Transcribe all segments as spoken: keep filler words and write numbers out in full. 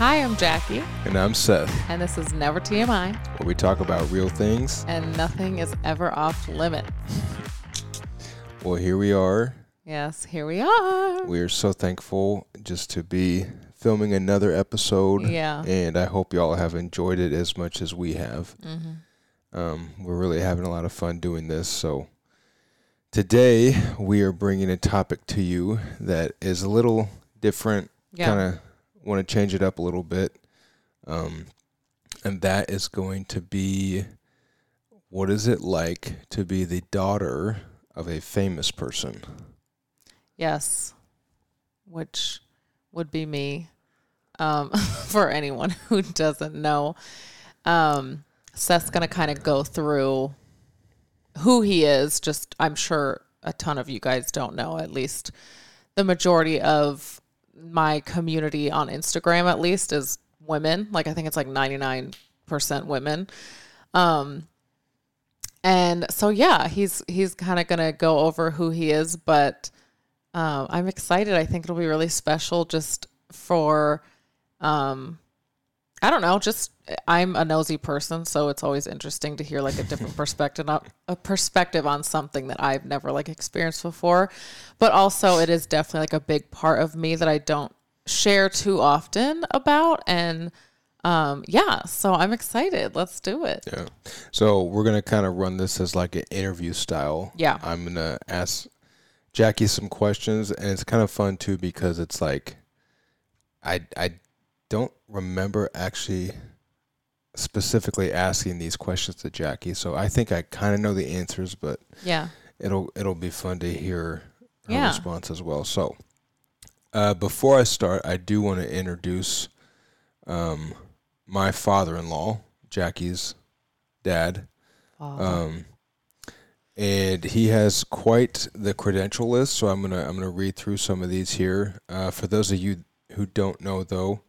Hi, I'm Jackie. And I'm Seth. And this is Never T M I, where we talk about real things. And nothing is ever off limit. Well, here we are. Yes, here we are. We are so thankful just to be filming another episode. Yeah. And I hope y'all have enjoyed it as much as we have. Mm-hmm. Um, we're really having a lot of fun doing this. So today we are bringing a topic to you that is a little different. Yeah. Kind of want to change it up a little bit. Um, and that is going to be, what is it like to be the daughter of a famous person? Yes, which would be me, um, for anyone who doesn't know. Um, Seth's going to kind of go through who he is. Just, I'm sure a ton of you guys don't know, at least the majority of my community on Instagram, at least, is women. Like, I think it's like ninety-nine percent women. Um, and so, yeah, he's, he's kind of going to go over who he is, but, um, I'm excited. I think it'll be really special just for, um, I don't know, just, I'm a nosy person. So it's always interesting to hear like a different perspective, a perspective on something that I've never like experienced before, but also it is definitely like a big part of me that I don't share too often about. And, um, yeah, so I'm excited. Let's do it. Yeah. So we're going to kind of run this as like an interview style. Yeah. I'm going to ask Jackie some questions, and it's kind of fun too, because it's like, I, I don't remember actually specifically asking these questions to Jackie, so I think I kind of know the answers, but yeah, it'll it'll be fun to hear her yeah. response as well. So uh, before I start, I do want to introduce um, my father-in-law, Jackie's dad, oh. um, and he has quite the credential list. So I'm gonna I'm gonna read through some of these here. Uh, for those of you who don't know, though.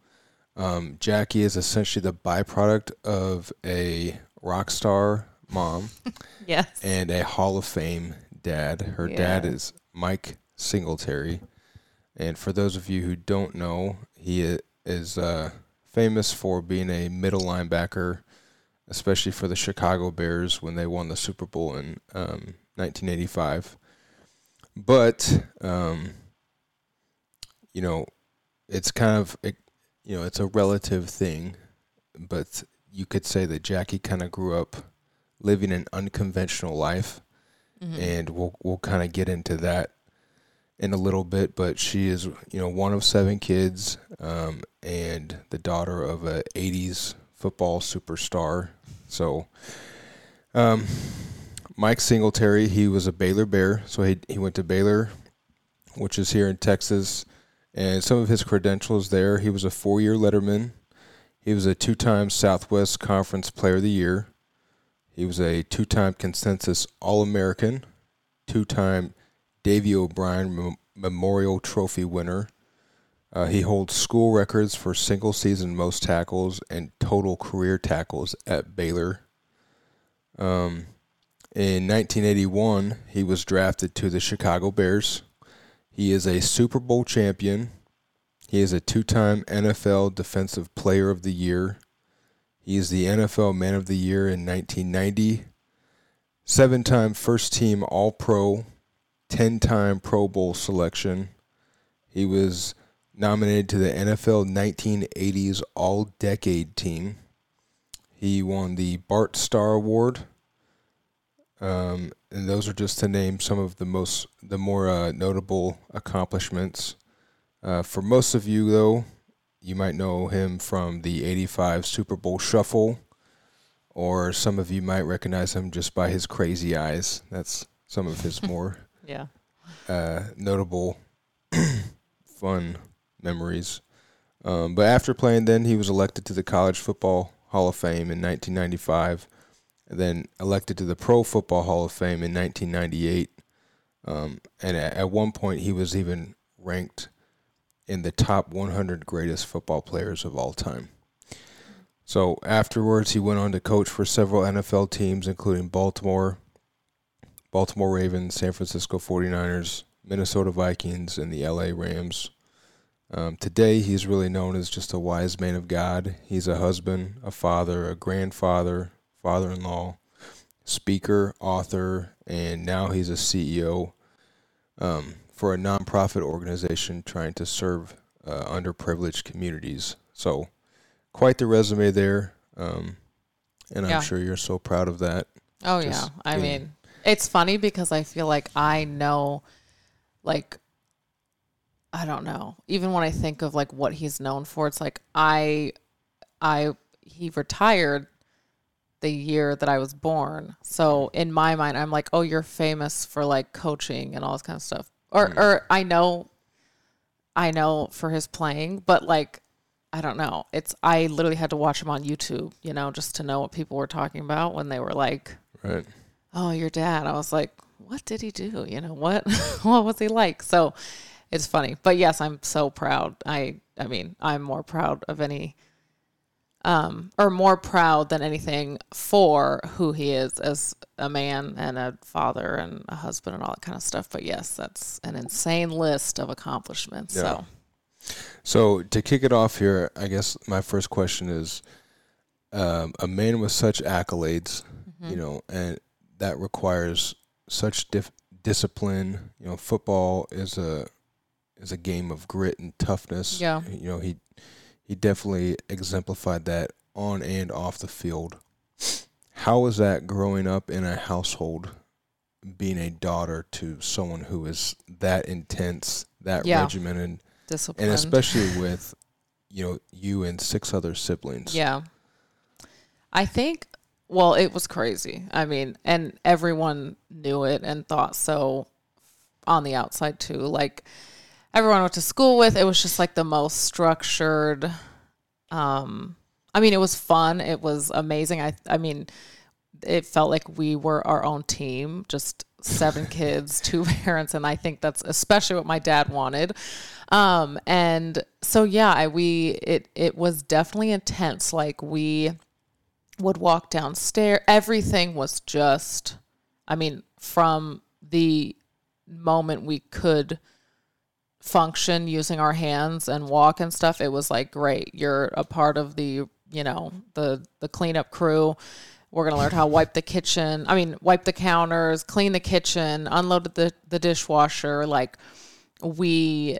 Um, Jackie is essentially the byproduct of a rock star mom yes. and a Hall of Fame dad. Her yeah. dad is Mike Singletary. And for those of you who don't know, he is uh, famous for being a middle linebacker, especially for the Chicago Bears when they won the Super Bowl in um, nineteen eighty-five. But, um, you know, it's kind of... It, You know, it's a relative thing, but you could say that Jackie kind of grew up living an unconventional life, mm-hmm. and we'll we'll kind of get into that in a little bit. But she is, you know, one of seven kids, um, and the daughter of a eighties football superstar. So, um, Mike Singletary, he was a Baylor Bear, so he he went to Baylor, which is here in Texas. And some of his credentials there, he was a four-year letterman. He was a two-time Southwest Conference Player of the Year. He was a two-time Consensus All-American, two-time Davey O'Brien Mem- Memorial Trophy winner. Uh, he holds school records for single-season most tackles and total career tackles at Baylor. Um, in nineteen eighty-one, he was drafted to the Chicago Bears. He is a Super Bowl champion. He is a two-time N F L Defensive Player of the Year. He is the N F L Man of the Year in nineteen ninety. Seven-time first-team All-Pro. Ten-time Pro Bowl selection. He was nominated to the N F L nineteen eighties All-Decade Team. He won the Bart Starr Award. Um, and those are just to name some of the most, the more uh, notable accomplishments. Uh, for most of you, though, you might know him from the eighty-five Super Bowl Shuffle, or some of you might recognize him just by his crazy eyes. That's some of his more yeah. uh, notable fun memories. Um, but after playing then, he was elected to the College Football Hall of Fame in nineteen ninety-five. Then elected to the Pro Football Hall of Fame in nineteen ninety-eight. Um, and at, at one point, he was even ranked in the top one hundred greatest football players of all time. So afterwards, he went on to coach for several N F L teams, including Baltimore, Baltimore Ravens, San Francisco forty-niners, Minnesota Vikings, and the L A Rams. Um, today, he's really known as just a wise man of God. He's a husband, a father, a grandfather, father-in-law, speaker, author, and now he's a C E O um, for a nonprofit organization trying to serve uh, underprivileged communities. So quite the resume there, um, and yeah. I'm sure you're so proud of that. Oh, just yeah. I being, mean, it's funny because I feel like I know, like, I don't know. Even when I think of like what he's known for, it's like I, I he retired the year that I was born. So in my mind, I'm like, oh, you're famous for like coaching and all this kind of stuff. Or, mm. or I know, I know for his playing, but like, I don't know. It's I literally had to watch him on YouTube, you know, just to know what people were talking about when they were like, right. Oh, your dad. I was like, what did he do? You know what? What was he like? So. It's funny, but yes, I'm so proud. I, I mean, I'm more proud of any, um, or more proud than anything for who he is as a man and a father and a husband and all that kind of stuff. But yes, that's an insane list of accomplishments. Yeah. So, so to kick it off here, I guess my first question is, um, a man with such accolades, mm-hmm. you know, and that requires such dif- discipline. You know, football is a is a game of grit and toughness. Yeah. You know, he he definitely exemplified that on and off the field. How was that growing up in a household, being a daughter to someone who is that intense, that yeah. regimented, disciplined, and especially with, you know, you and six other siblings? Yeah. I think, well, it was crazy. I mean, and everyone knew it and thought so on the outside too. Like, everyone I went to school with, it was just like the most structured. Um, I mean, it was fun. It was amazing. I, I mean, it felt like we were our own team, just seven kids, two parents. And I think that's especially what my dad wanted. Um, and so, yeah, I, we, it, it was definitely intense. Like we would walk downstairs. Everything was just, I mean, from the moment we could function using our hands and walk and stuff, it was like, great, you're a part of the, you know, the the cleanup crew. We're gonna learn how to wipe the kitchen, I mean wipe the counters, clean the kitchen, unload the the dishwasher. Like we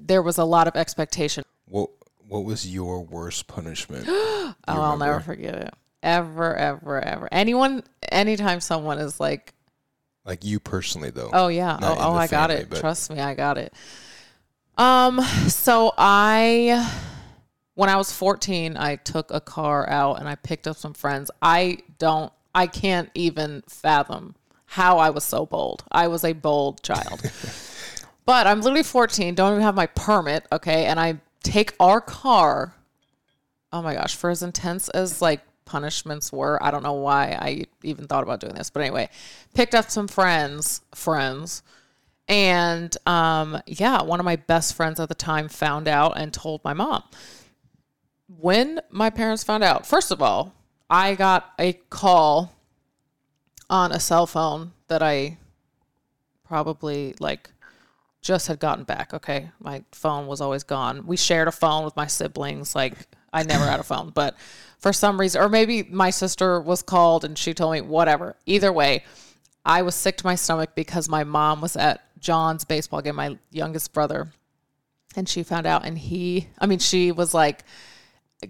there was a lot of expectation. What what was your worst punishment? Oh, I'll never forget it. Ever, ever, ever. Anyone anytime someone is like Like you personally, though. Oh, yeah. Oh, oh I family, got it. But. Trust me, I got it. Um, so I, when I was fourteen, I took a car out and I picked up some friends. I don't, I can't even fathom how I was so bold. I was a bold child. But I'm literally fourteen, don't even have my permit, okay? And I take our car. Oh, my gosh. For as intense as, like, punishments were. I don't know why I even thought about doing this, but anyway, picked up some friends, friends, and um, yeah, one of my best friends at the time found out and told my mom. When my parents found out, first of all, I got a call on a cell phone that I probably like just had gotten back. Okay, my phone was always gone. We shared a phone with my siblings, like. I never had a phone, but for some reason, or maybe my sister was called and she told me whatever. Either way, I was sick to my stomach because my mom was at John's baseball game, my youngest brother, and she found out and he, I mean, she was like,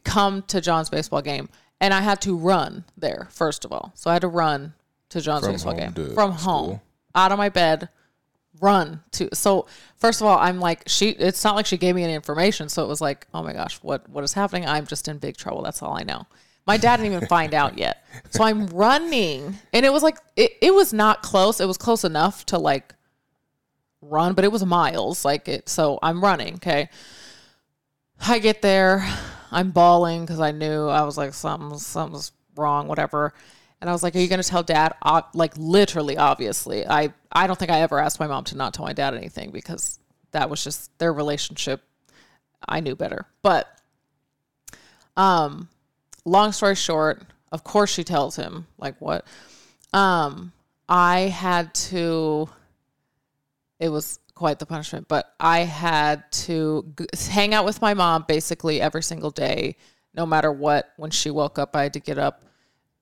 come to John's baseball game. And I had to run there, first of all. So I had to run to John's from baseball game from home, school. Out of my bed, run to. So first of all, I'm like, she, it's not like she gave me any information. So it was like, oh my gosh, what, what is happening? I'm just in big trouble. That's all I know. My dad didn't even find out yet. So I'm running and it was like, it, it was not close. It was close enough to like run, but it was miles like it. So I'm running. Okay. I get there. I'm bawling. Cause I knew I was like, something, something's wrong, whatever. And I was like, are you going to tell dad? Uh, like literally, obviously. I, I don't think I ever asked my mom to not tell my dad anything because that was just their relationship. I knew better. But um, long story short, of course she tells him, like what? Um, I had to, it was quite the punishment, but I had to g- hang out with my mom basically every single day, no matter what. When she woke up, I had to get up.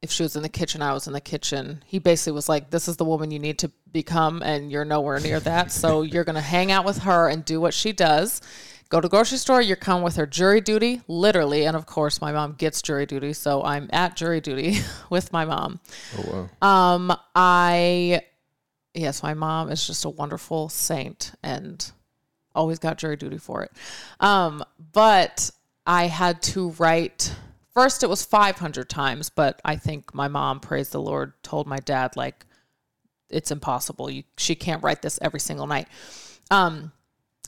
If she was in the kitchen, I was in the kitchen. He basically was like, this is the woman you need to become, and you're nowhere near that. So you're going to hang out with her and do what she does. Go to the grocery store, you're coming with her jury duty, literally. And, of course, my mom gets jury duty, so I'm at jury duty with my mom. Oh, wow. Um, I, yes, my mom is just a wonderful saint and always got jury duty for it. Um, but I had to write... First, it was five hundred times, but I think my mom, praise the Lord, told my dad, like, it's impossible. You, she can't write this every single night. Um,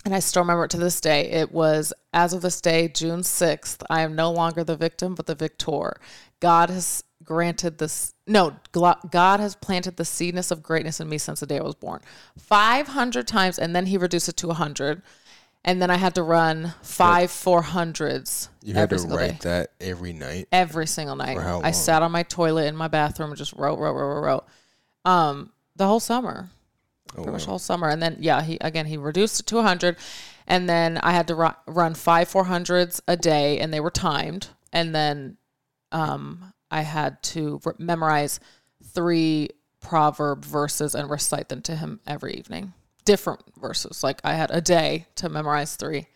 and I still remember it to this day. It was, as of this day, June sixth, I am no longer the victim, but the victor. God has granted this. No, God has planted the seedness of greatness in me since the day I was born. five hundred times, and then he reduced it to one hundred. And then I had to run five four hundreds. You had to write that every night? Every single night. For how long? I sat on my toilet in my bathroom and just wrote, wrote, wrote, wrote, wrote. Um, the whole summer. Oh, pretty much the whole summer. And then, yeah, he again, he reduced it to one hundred. And then I had to ru- run five four hundreds a day, and they were timed. And then um, I had to re- memorize three proverb verses and recite them to him every evening. Different verses. Like, I had a day to memorize three.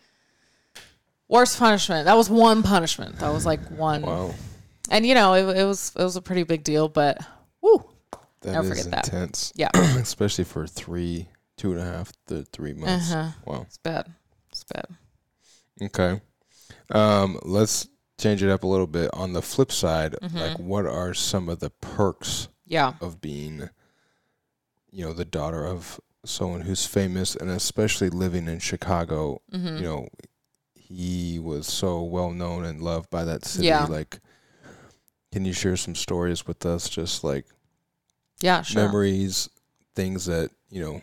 Worst punishment. That was one punishment. That was like one. Wow. And you know, it, it was it was a pretty big deal, but woo. That never is forget intense. That. Yeah. Especially for three, two and a half to three months. Uh-huh. Wow. It's bad. It's bad. Okay. Um, let's change it up a little bit. On the flip side, mm-hmm. like, what are some of the perks yeah. of being, you know, the daughter of someone who's famous, and especially living in Chicago, mm-hmm. you know, he was so well known and loved by that city. Yeah. Like, can you share some stories with us? Just like, yeah, sure. memories, things that, you know,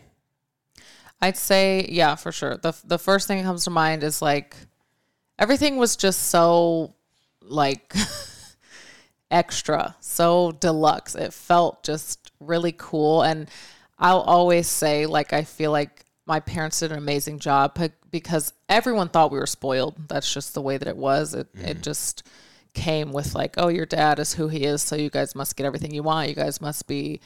I'd say, yeah, for sure. The, the first thing that comes to mind is like, everything was just so like extra, so deluxe. It felt just really cool. And I'll always say, like, I feel like my parents did an amazing job because everyone thought we were spoiled. That's just the way that it was. It mm. it just came with like, oh, your dad is who he is, so you guys must get everything you want. You guys must be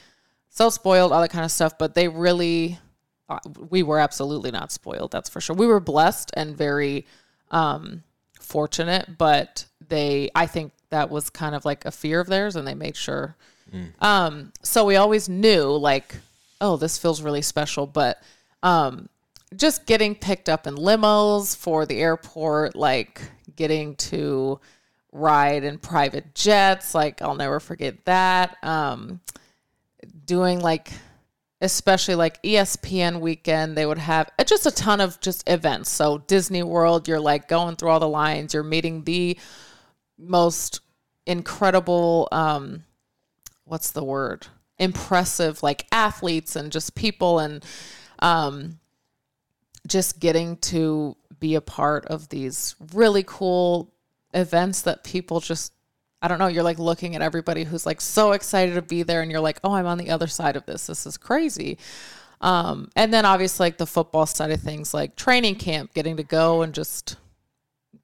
so spoiled, all that kind of stuff. But they really, uh, we were absolutely not spoiled. That's for sure. We were blessed and very um, fortunate, but they, I think that was kind of like a fear of theirs, and they made sure. Mm. Um, so we always knew, like, oh, this feels really special, but um, just getting picked up in limos for the airport, like getting to ride in private jets, like I'll never forget that. Um, doing like, especially like E S P N weekend, they would have just a ton of just events. So Disney World, you're like going through all the lines, you're meeting the most incredible, um, what's the word? impressive like athletes and just people, and um just getting to be a part of these really cool events that people just, I don't know, you're like looking at everybody who's like so excited to be there, and you're like, oh, I'm on the other side of this. This is crazy. Um and then obviously like the football side of things, like training camp, getting to go and just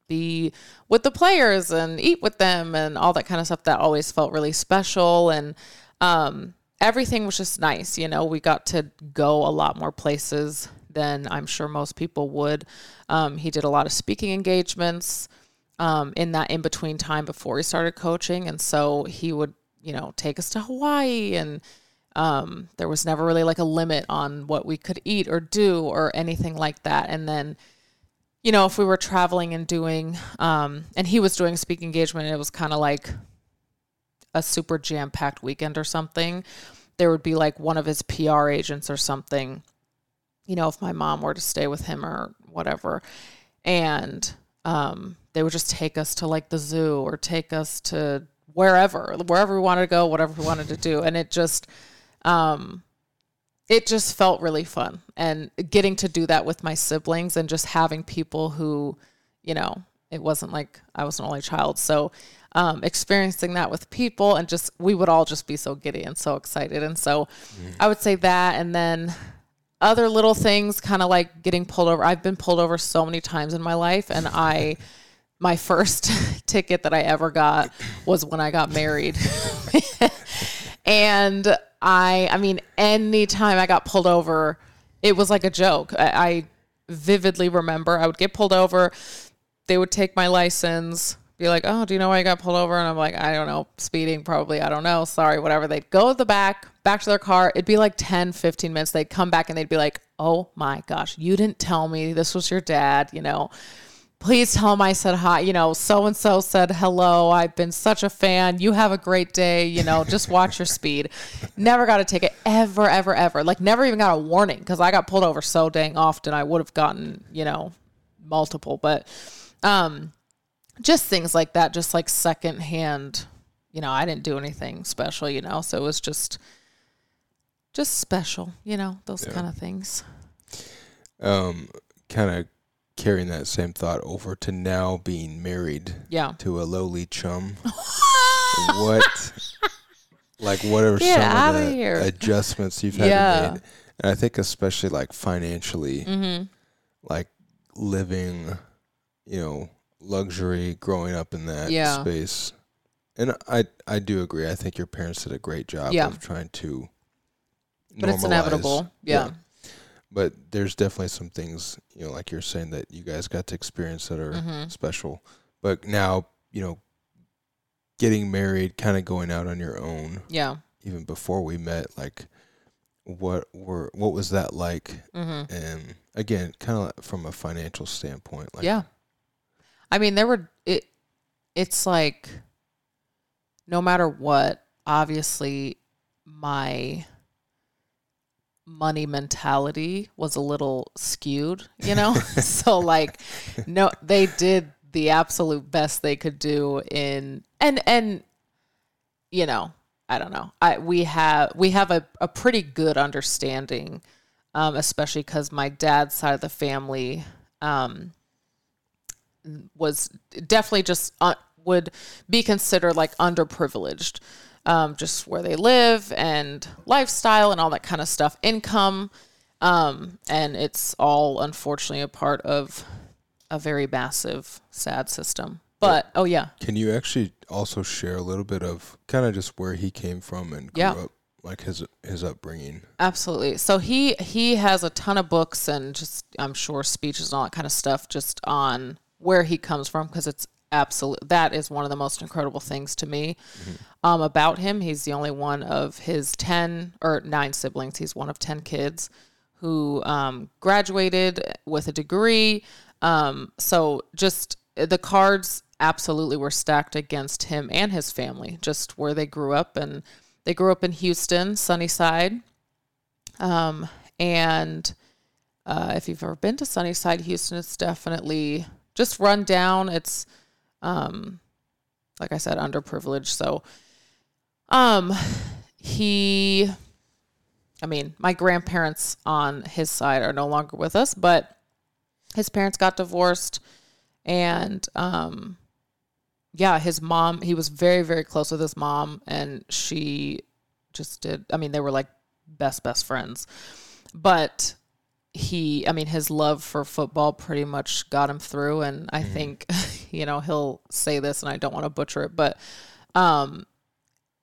be with the players and eat with them and all that kind of stuff, that always felt really special. And um everything was just nice. You know, we got to go a lot more places than I'm sure most people would. Um, he did a lot of speaking engagements um, in that in-between time before he started coaching. And so he would, you know, take us to Hawaii. And um, there was never really like a limit on what we could eat or do or anything like that. And then, you know, if we were traveling and doing, um, and he was doing speaking engagement, and it was kind of like a super jam-packed weekend or something, there would be like one of his P R agents or something, you know, if my mom were to stay with him or whatever. And um, they would just take us to like the zoo or take us to wherever, wherever we wanted to go, whatever we wanted to do. And it just, um, it just felt really fun. And getting to do that with my siblings and just having people who, you know, it wasn't like I was an only child. So um, experiencing that with people, and just, we would all just be so giddy and so excited. And so mm. I would say that. And then other little things, kind of like getting pulled over. I've been pulled over so many times in my life, and I, my first ticket that I ever got was when I got married. And I, I mean, anytime I got pulled over, it was like a joke. I, I vividly remember I would get pulled over. They would take my license, be like, oh, do you know why you got pulled over? And I'm like, I don't know. Speeding, probably. I don't know. Sorry, whatever. They'd go to the back, back to their car. It'd be like ten, fifteen minutes. They'd come back and they'd be like, oh my gosh, you didn't tell me this was your dad. You know, please tell him I said hi. You know, so-and-so said hello. I've been such a fan. You have a great day. You know, just watch your speed. Never got a ticket ever, ever, ever. Like never even got a warning because I got pulled over so dang often. I would have gotten, you know, multiple, but, um, just things like that, just like secondhand, you know, I didn't do anything special, you know, so it was just, just special, you know, those yeah. kind of things. Um, kind of carrying that same thought over to now being married yeah. to a lowly chum. What, like what are Get some of the here. adjustments you've had yeah. to make? And I think especially like financially, mm-hmm. like living, you know, luxury growing up in that yeah. space. And I I do agree. I think your parents did a great job yeah. of trying to normalize. But it's inevitable. Yeah. yeah. But there's definitely some things, you know, like you're saying that you guys got to experience that are mm-hmm. special. But now, you know, getting married, kind of going out on your own. Yeah. Even before we met, like what were what was that like? Mm-hmm. And again, kind of from a financial standpoint, like yeah. I mean, there were, it, it's like, no matter what, obviously my money mentality was a little skewed, you know? So like, no, they did the absolute best they could do in, and, and, you know, I don't know. I, we have, we have a, a pretty good understanding, um, especially 'cause my dad's side of the family, um, was definitely just uh, would be considered like underprivileged, um, just where they live and lifestyle and all that kind of stuff, income. Um, and it's all unfortunately a part of a very massive, sad system, but, yeah. oh yeah. Can you actually also share a little bit of kind of just where he came from and grew yeah. up, like his, his upbringing? Absolutely. So he, he has a ton of books and just, I'm sure speeches and all that kind of stuff just on where he comes from, because it's absolute. That is one of the most incredible things to me mm-hmm. um, about him. He's the only one of his ten or nine siblings. He's one of ten kids who um, graduated with a degree. Um, so just the cards absolutely were stacked against him and his family, just where they grew up. And they grew up in Houston, Sunnyside. Um, and uh, if you've ever been to Sunnyside, Houston, it's definitely just run down. It's, um, like I said, underprivileged. So, um, he, I mean, my grandparents on his side are no longer with us, but his parents got divorced and, um, yeah, his mom, he was very, very close with his mom and she just did, I mean, they were like best, best friends, but he, I mean, his love for football pretty much got him through. And I mm. think, you know, he'll say this and I don't want to butcher it, but, um,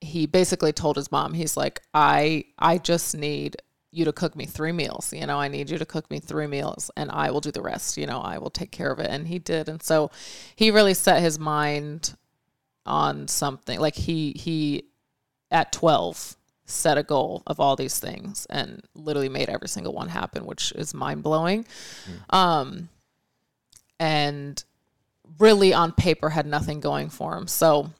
he basically told his mom, he's like, I, I just need you to cook me three meals. You know, I need you to cook me three meals and I will do the rest, you know, I will take care of it. And he did. And so he really set his mind on something. Like he, he at twelve set a goal of all these things and literally made every single one happen, which is mind blowing. Mm. Um, and really on paper had nothing going for him. So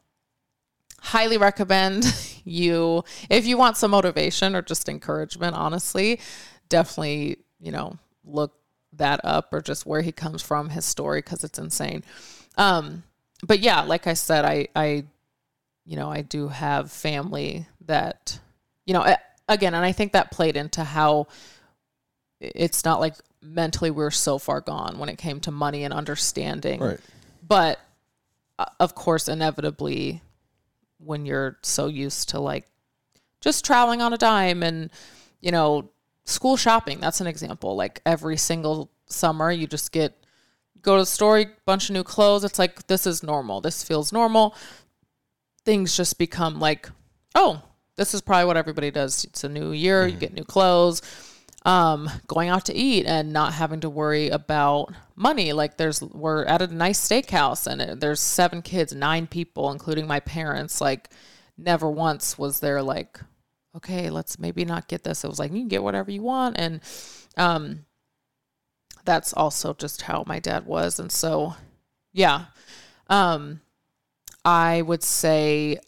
highly recommend you, if you want some motivation or just encouragement, honestly, definitely, you know, look that up or just where he comes from, his story, 'cause it's insane. Um, but yeah, like I said, I, I, you know, I do have family that, you know, again, and I think that played into how it's not like mentally we were so far gone when it came to money and understanding. Right. But, uh, of course, inevitably, when you're so used to, like, just traveling on a dime and, you know, school shopping, that's an example. Like every single summer you just get, go to the store, bunch of new clothes. It's like, this is normal. This feels normal. Things just become like, oh, this is probably what everybody does. It's a new year. Mm-hmm. You get new clothes. Um, going out to eat and not having to worry about money. Like there's, we're at a nice steakhouse and there's seven kids, nine people, including my parents. Like never once was there like, okay, let's maybe not get this. It was like, you can get whatever you want. And, um, that's also just how my dad was. And so, yeah. Um, I would say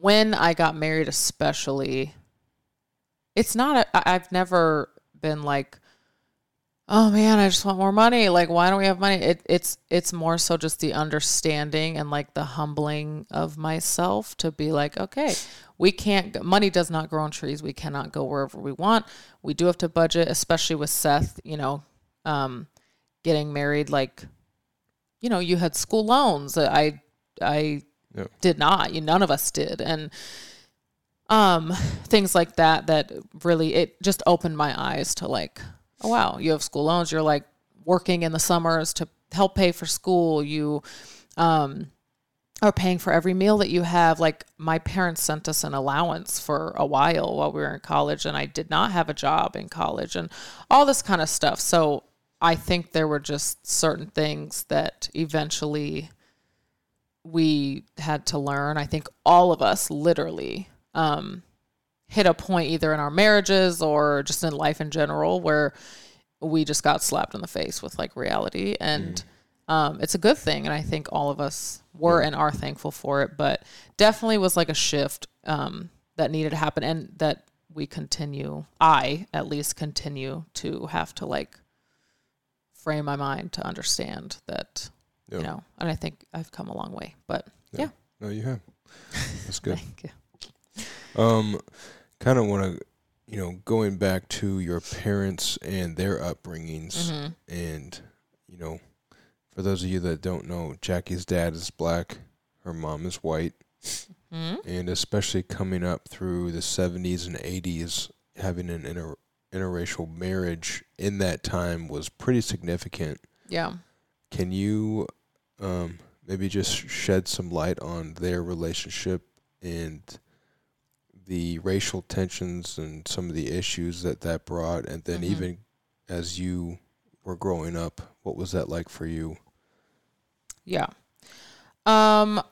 when I got married, especially, it's not, a, I've never been like, oh man, I just want more money. Like, why don't we have money? It, it's, it's more so just the understanding and like the humbling of myself to be like, okay, we can't, money does not grow on trees. We cannot go wherever we want. We do have to budget, especially with Seth, you know, Um, getting married, like, you know, you had school loans. I, I yeah. did not, you, none of us did. And, um, things like that, that really, it just opened my eyes to like, oh wow, you have school loans. You're like working in the summers to help pay for school. You, um, are paying for every meal that you have. Like my parents sent us an allowance for a while while we were in college, and I did not have a job in college and all this kind of stuff. So I think there were just certain things that eventually we had to learn. I think all of us literally um, hit a point either in our marriages or just in life in general where we just got slapped in the face with like reality. And mm. um, it's a good thing. And I think all of us were yeah. and are thankful for it, but definitely was like a shift um, that needed to happen and that we continue, I at least continue to have to like, frame my mind to understand that, yep. you know, and I think I've come a long way, but yeah. yeah. No, you have. That's good. Thank you. Um, kind of want to, you know, going back to your parents and their upbringings mm-hmm. and, you know, for those of you that don't know, Jackie's dad is black, her mom is white, mm-hmm. and especially coming up through the seventies and eighties, having an inter- interracial marriage in that time was pretty significant. Yeah. Can you um, maybe just shed some light on their relationship and the racial tensions and some of the issues that that brought? And then mm-hmm. even as you were growing up, what was that like for you? Yeah. Um,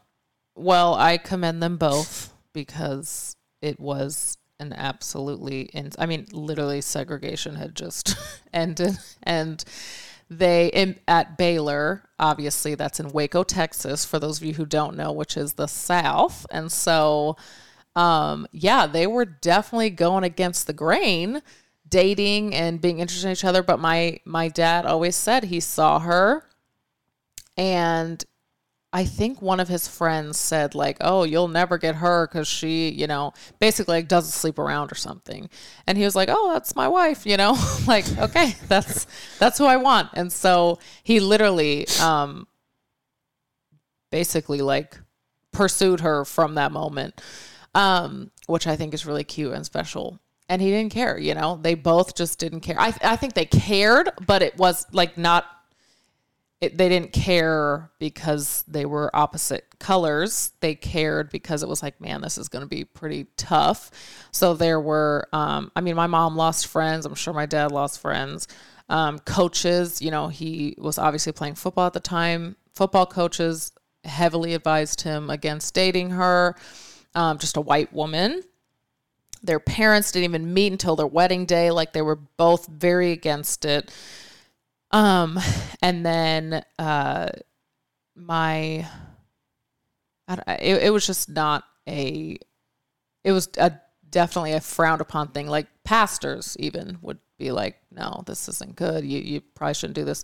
well, I commend them both because it was an absolutely, in, I mean, literally segregation had just ended. And they, in, at Baylor, obviously that's in Waco, Texas, for those of you who don't know, which is the South. And so, um, yeah, they were definitely going against the grain, dating and being interested in each other. But my, my dad always said he saw her, and I think one of his friends said like, oh, you'll never get her because she, you know, basically like doesn't sleep around or something. And he was like, oh, that's my wife, you know, like, okay, that's, that's who I want. And so he literally um, basically like pursued her from that moment, um, which I think is really cute and special. And he didn't care, you know, they both just didn't care. I, I think they cared, but it was like not, It, they didn't care because they were opposite colors. They cared because it was like, man, this is going to be pretty tough. So there were, um, I mean, my mom lost friends. I'm sure my dad lost friends. Um, coaches, you know, he was obviously playing football at the time. Football coaches heavily advised him against dating her, um, just a white woman. Their parents didn't even meet until their wedding day. Like they were both very against it. Um, and then, uh, my, I, it, it was just not a, it was a, definitely a frowned upon thing. Like pastors even would be like, no, this isn't good. You, you probably shouldn't do this.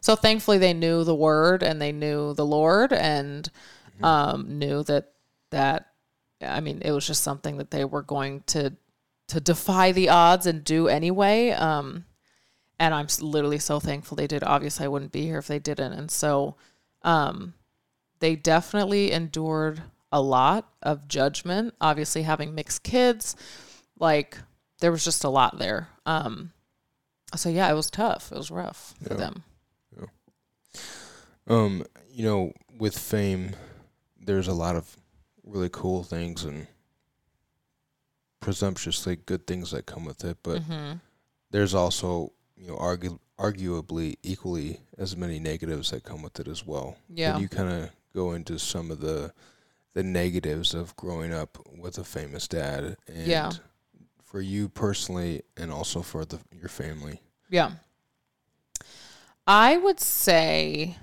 So thankfully they knew the word and they knew the Lord and, mm-hmm. um, knew that, that, I mean, it was just something that they were going to, to defy the odds and do anyway. Um, And I'm literally so thankful they did. Obviously, I wouldn't be here if they didn't. And so um, they definitely endured a lot of judgment. Obviously, having mixed kids, like there was just a lot there. Um, so, yeah, it was tough. It was rough yeah. for them. Yeah. Um, you know, with fame, there's a lot of really cool things and presumptuously good things that come with it. But mm-hmm. there's also, you know, argu- arguably equally as many negatives that come with it as well. Yeah. Can you kind of go into some of the the negatives of growing up with a famous dad? And yeah. for you personally and also for the, your family? Yeah. I would say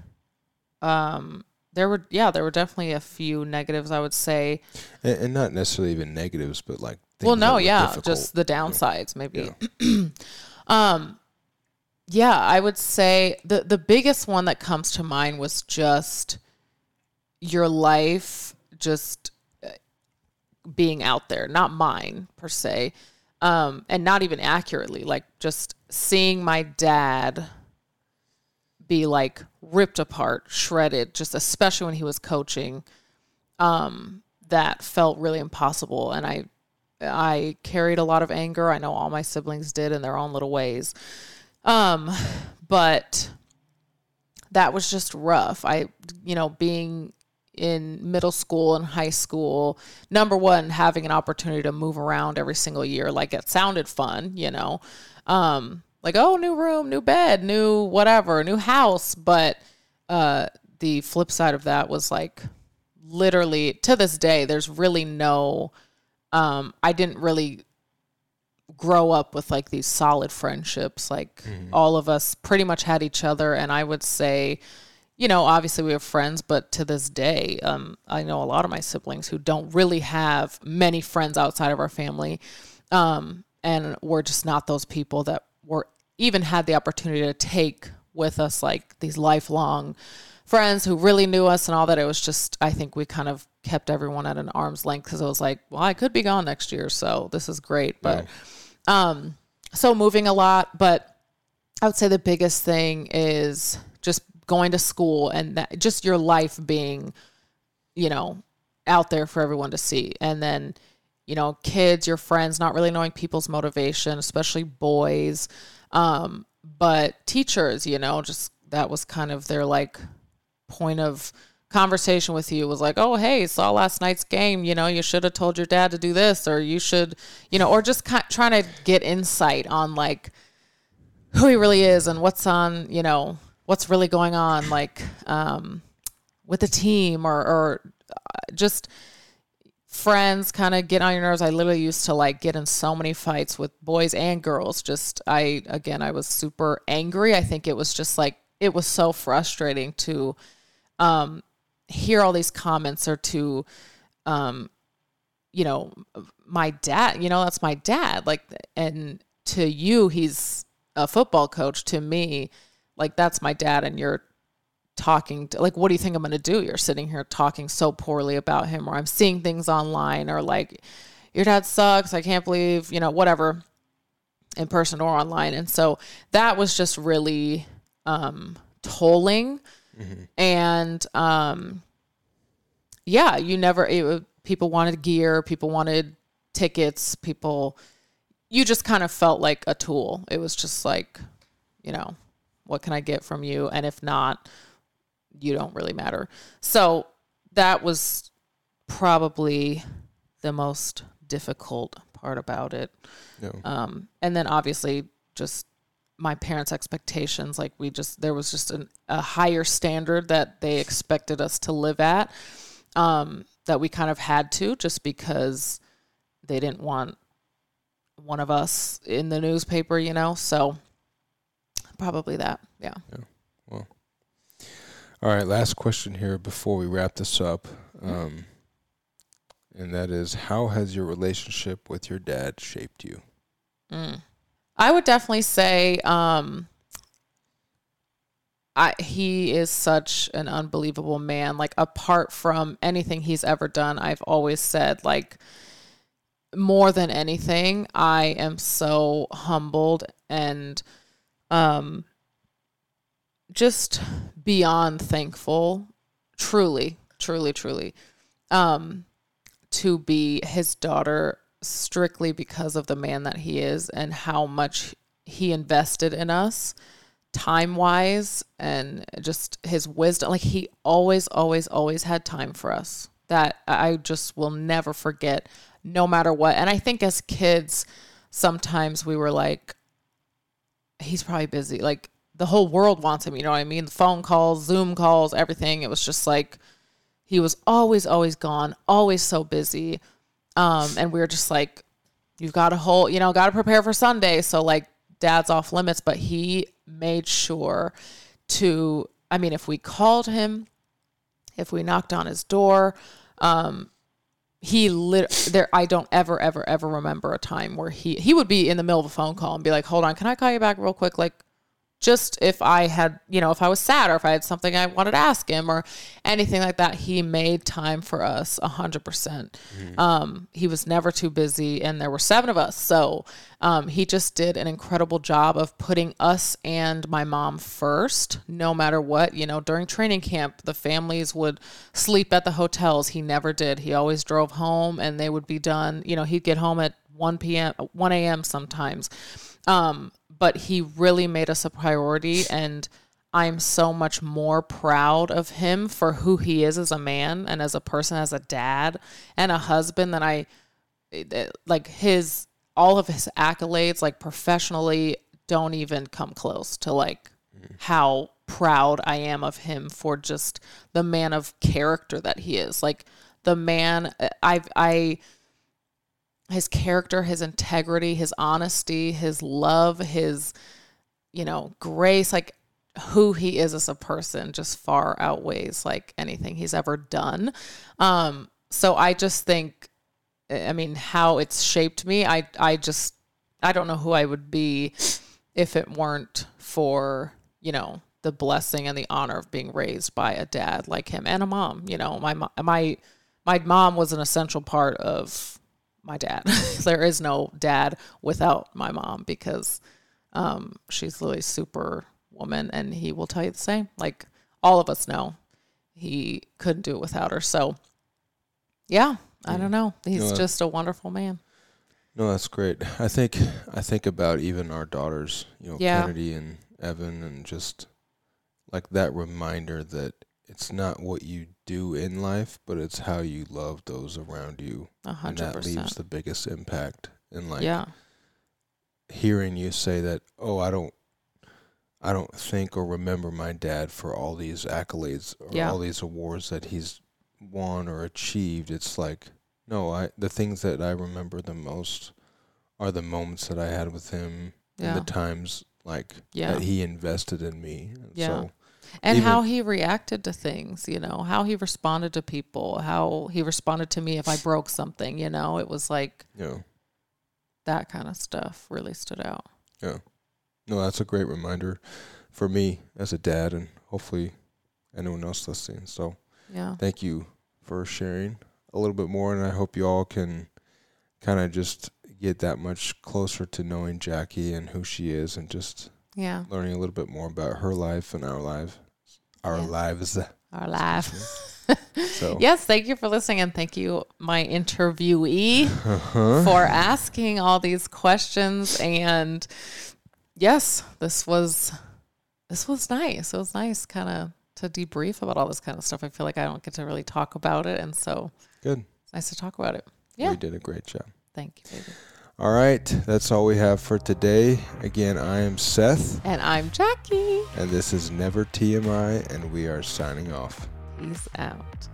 um, there were, yeah, there were definitely a few negatives, I would say. And, and not necessarily even negatives, but like. Well, no, yeah, difficult. Just the downsides maybe. Yeah. um, yeah, I would say the, the biggest one that comes to mind was just your life just being out there, not mine per se, um, and not even accurately, like just seeing my dad be like ripped apart, shredded, just especially when he was coaching, um, that felt really impossible. And I, I carried a lot of anger. I know all my siblings did in their own little ways. Um, but that was just rough. I, you know, being in middle school and high school, number one, having an opportunity to move around every single year. Like it sounded fun, you know, um, like, oh, new room, new bed, new whatever, new house. But, uh, the flip side of that was like literally to this day, there's really no, Um, I didn't really grow up with like these solid friendships. Like mm-hmm. all of us pretty much had each other. And I would say, you know, obviously we have friends, but to this day, um, I know a lot of my siblings who don't really have many friends outside of our family. Um, and we're just not those people that were even had the opportunity to take with us, like these lifelong friends who really knew us and all that. It was just, I think we kind of kept everyone at an arm's length because I was like, well, I could be gone next year, so this is great. But yeah. um, so moving a lot, but I would say the biggest thing is just going to school and that, just your life being, you know, out there for everyone to see. And then, you know, kids, your friends, not really knowing people's motivation, especially boys. Um, but teachers, you know, just that was kind of their like point of conversation with you was like, oh, hey, saw last night's game. You know, you should have told your dad to do this, or you should, you know, or just kind of trying to get insight on like who he really is and what's on, you know, what's really going on, like um, with the team or, or just friends kind of get on your nerves. I literally used to like get in so many fights with boys and girls. Just, I, again, I was super angry. I think it was just like, it was so frustrating to, um, hear all these comments or to, um, you know, my dad, you know, that's my dad. Like, and to you, he's a football coach. To me, like, that's my dad. And you're talking to, like, what do you think I'm going to do? You're sitting here talking so poorly about him, or I'm seeing things online, or like, your dad sucks. I can't believe, you know, whatever, in person or online. And so that was just really, um, tolling. Mm-hmm. And, um, yeah, you never, it, people wanted gear, people wanted tickets, people, you just kind of felt like a tool. It was just like, you know, what can I get from you? And if not, you don't really matter. So that was probably the most difficult part about it. Yeah. Um, and then obviously just my parents' expectations, like we just, there was just an, a higher standard that they expected us to live at, um, that we kind of had to, just because they didn't want one of us in the newspaper, you know? So probably that. Yeah. Yeah. Well, all right. Last question here before we wrap this up. Um, and that is, how has your relationship with your dad shaped you? Mm. I would definitely say um, I, he is such an unbelievable man. Like, apart from anything he's ever done, I've always said, like, more than anything, I am so humbled and um, just beyond thankful, truly, truly, truly, um, to be his daughter strictly because of the man that he is and how much he invested in us time-wise and just his wisdom. Like, he always, always, always had time for us that I just will never forget, no matter what. And I think as kids, sometimes we were like, he's probably busy. Like, the whole world wants him, you know what I mean? Phone calls, Zoom calls, everything. It was just like, he was always, always gone, always so busy. Um, and we were just like, you've got a whole, you know, got to prepare for Sunday. So, like, dad's off limits, but he made sure to, I mean, if we called him, if we knocked on his door, um, he lit there. I don't ever, ever, ever remember a time where he, he would be in the middle of a phone call and be like, hold on, can I call you back real quick? Like, just if I had, you know, if I was sad or if I had something I wanted to ask him or anything like that, he made time for us a hundred percent. Um, he was never too busy, and there were seven of us. So, um, he just did an incredible job of putting us and my mom first, no matter what. You know, during training camp, the families would sleep at the hotels. He never did. He always drove home, and they would be done. You know, he'd get home at one p.m., one a.m. sometimes. Um, But he really made us a priority, and I'm so much more proud of him for who he is as a man and as a person, as a dad and a husband, than I, like, his, all of his accolades, like, professionally don't even come close to, like, how proud I am of him for just the man of character that he is. Like, the man, I've, I... his character, his integrity, his honesty, his love, his, you know, grace, like, who he is as a person just far outweighs, like, anything he's ever done. Um, so I just think, I mean, how it's shaped me, I, I just, I don't know who I would be if it weren't for, you know, the blessing and the honor of being raised by a dad like him and a mom. You know, my, my, my mom was an essential part of my dad. There is no dad without my mom, because um, she's really super woman, and he will tell you the same. Like, all of us know he couldn't do it without her. So, yeah, I don't know. He's no, just a wonderful man. No, that's great. I think I think about even our daughters, you know, yeah. Kennedy and Evan, and just like that reminder that it's not what you do in life, but it's how you love those around you. A hundred percent. And that leaves the biggest impact. And, like, yeah. hearing you say that, oh, I don't, I don't think or remember my dad for all these accolades or yeah. all these awards that he's won or achieved. It's like, no, I, the things that I remember the most are the moments that I had with him yeah. and the times, like, yeah. that he invested in me. And yeah. so, and even how he reacted to things, you know, how he responded to people, how he responded to me if I broke something, you know, it was like yeah. that kind of stuff really stood out. Yeah. No, that's a great reminder for me as a dad, and hopefully anyone else listening. So yeah. thank you for sharing a little bit more. And I hope you all can kind of just get that much closer to knowing Jackie and who she is, and just yeah, learning a little bit more about her life and our life, our yeah. lives, our lives. So yes, thank you for listening, and thank you, my interviewee, uh-huh. for asking all these questions. And yes, this was this was nice. It was nice, kind of to debrief about all this kind of stuff. I feel like I don't get to really talk about it, and so good. It's nice to talk about it. Yeah, you did a great job. Thank you, baby. All right, that's all we have for today. Again, I am Seth. And I'm Jackie. And this is Never T M I, and we are signing off. Peace out.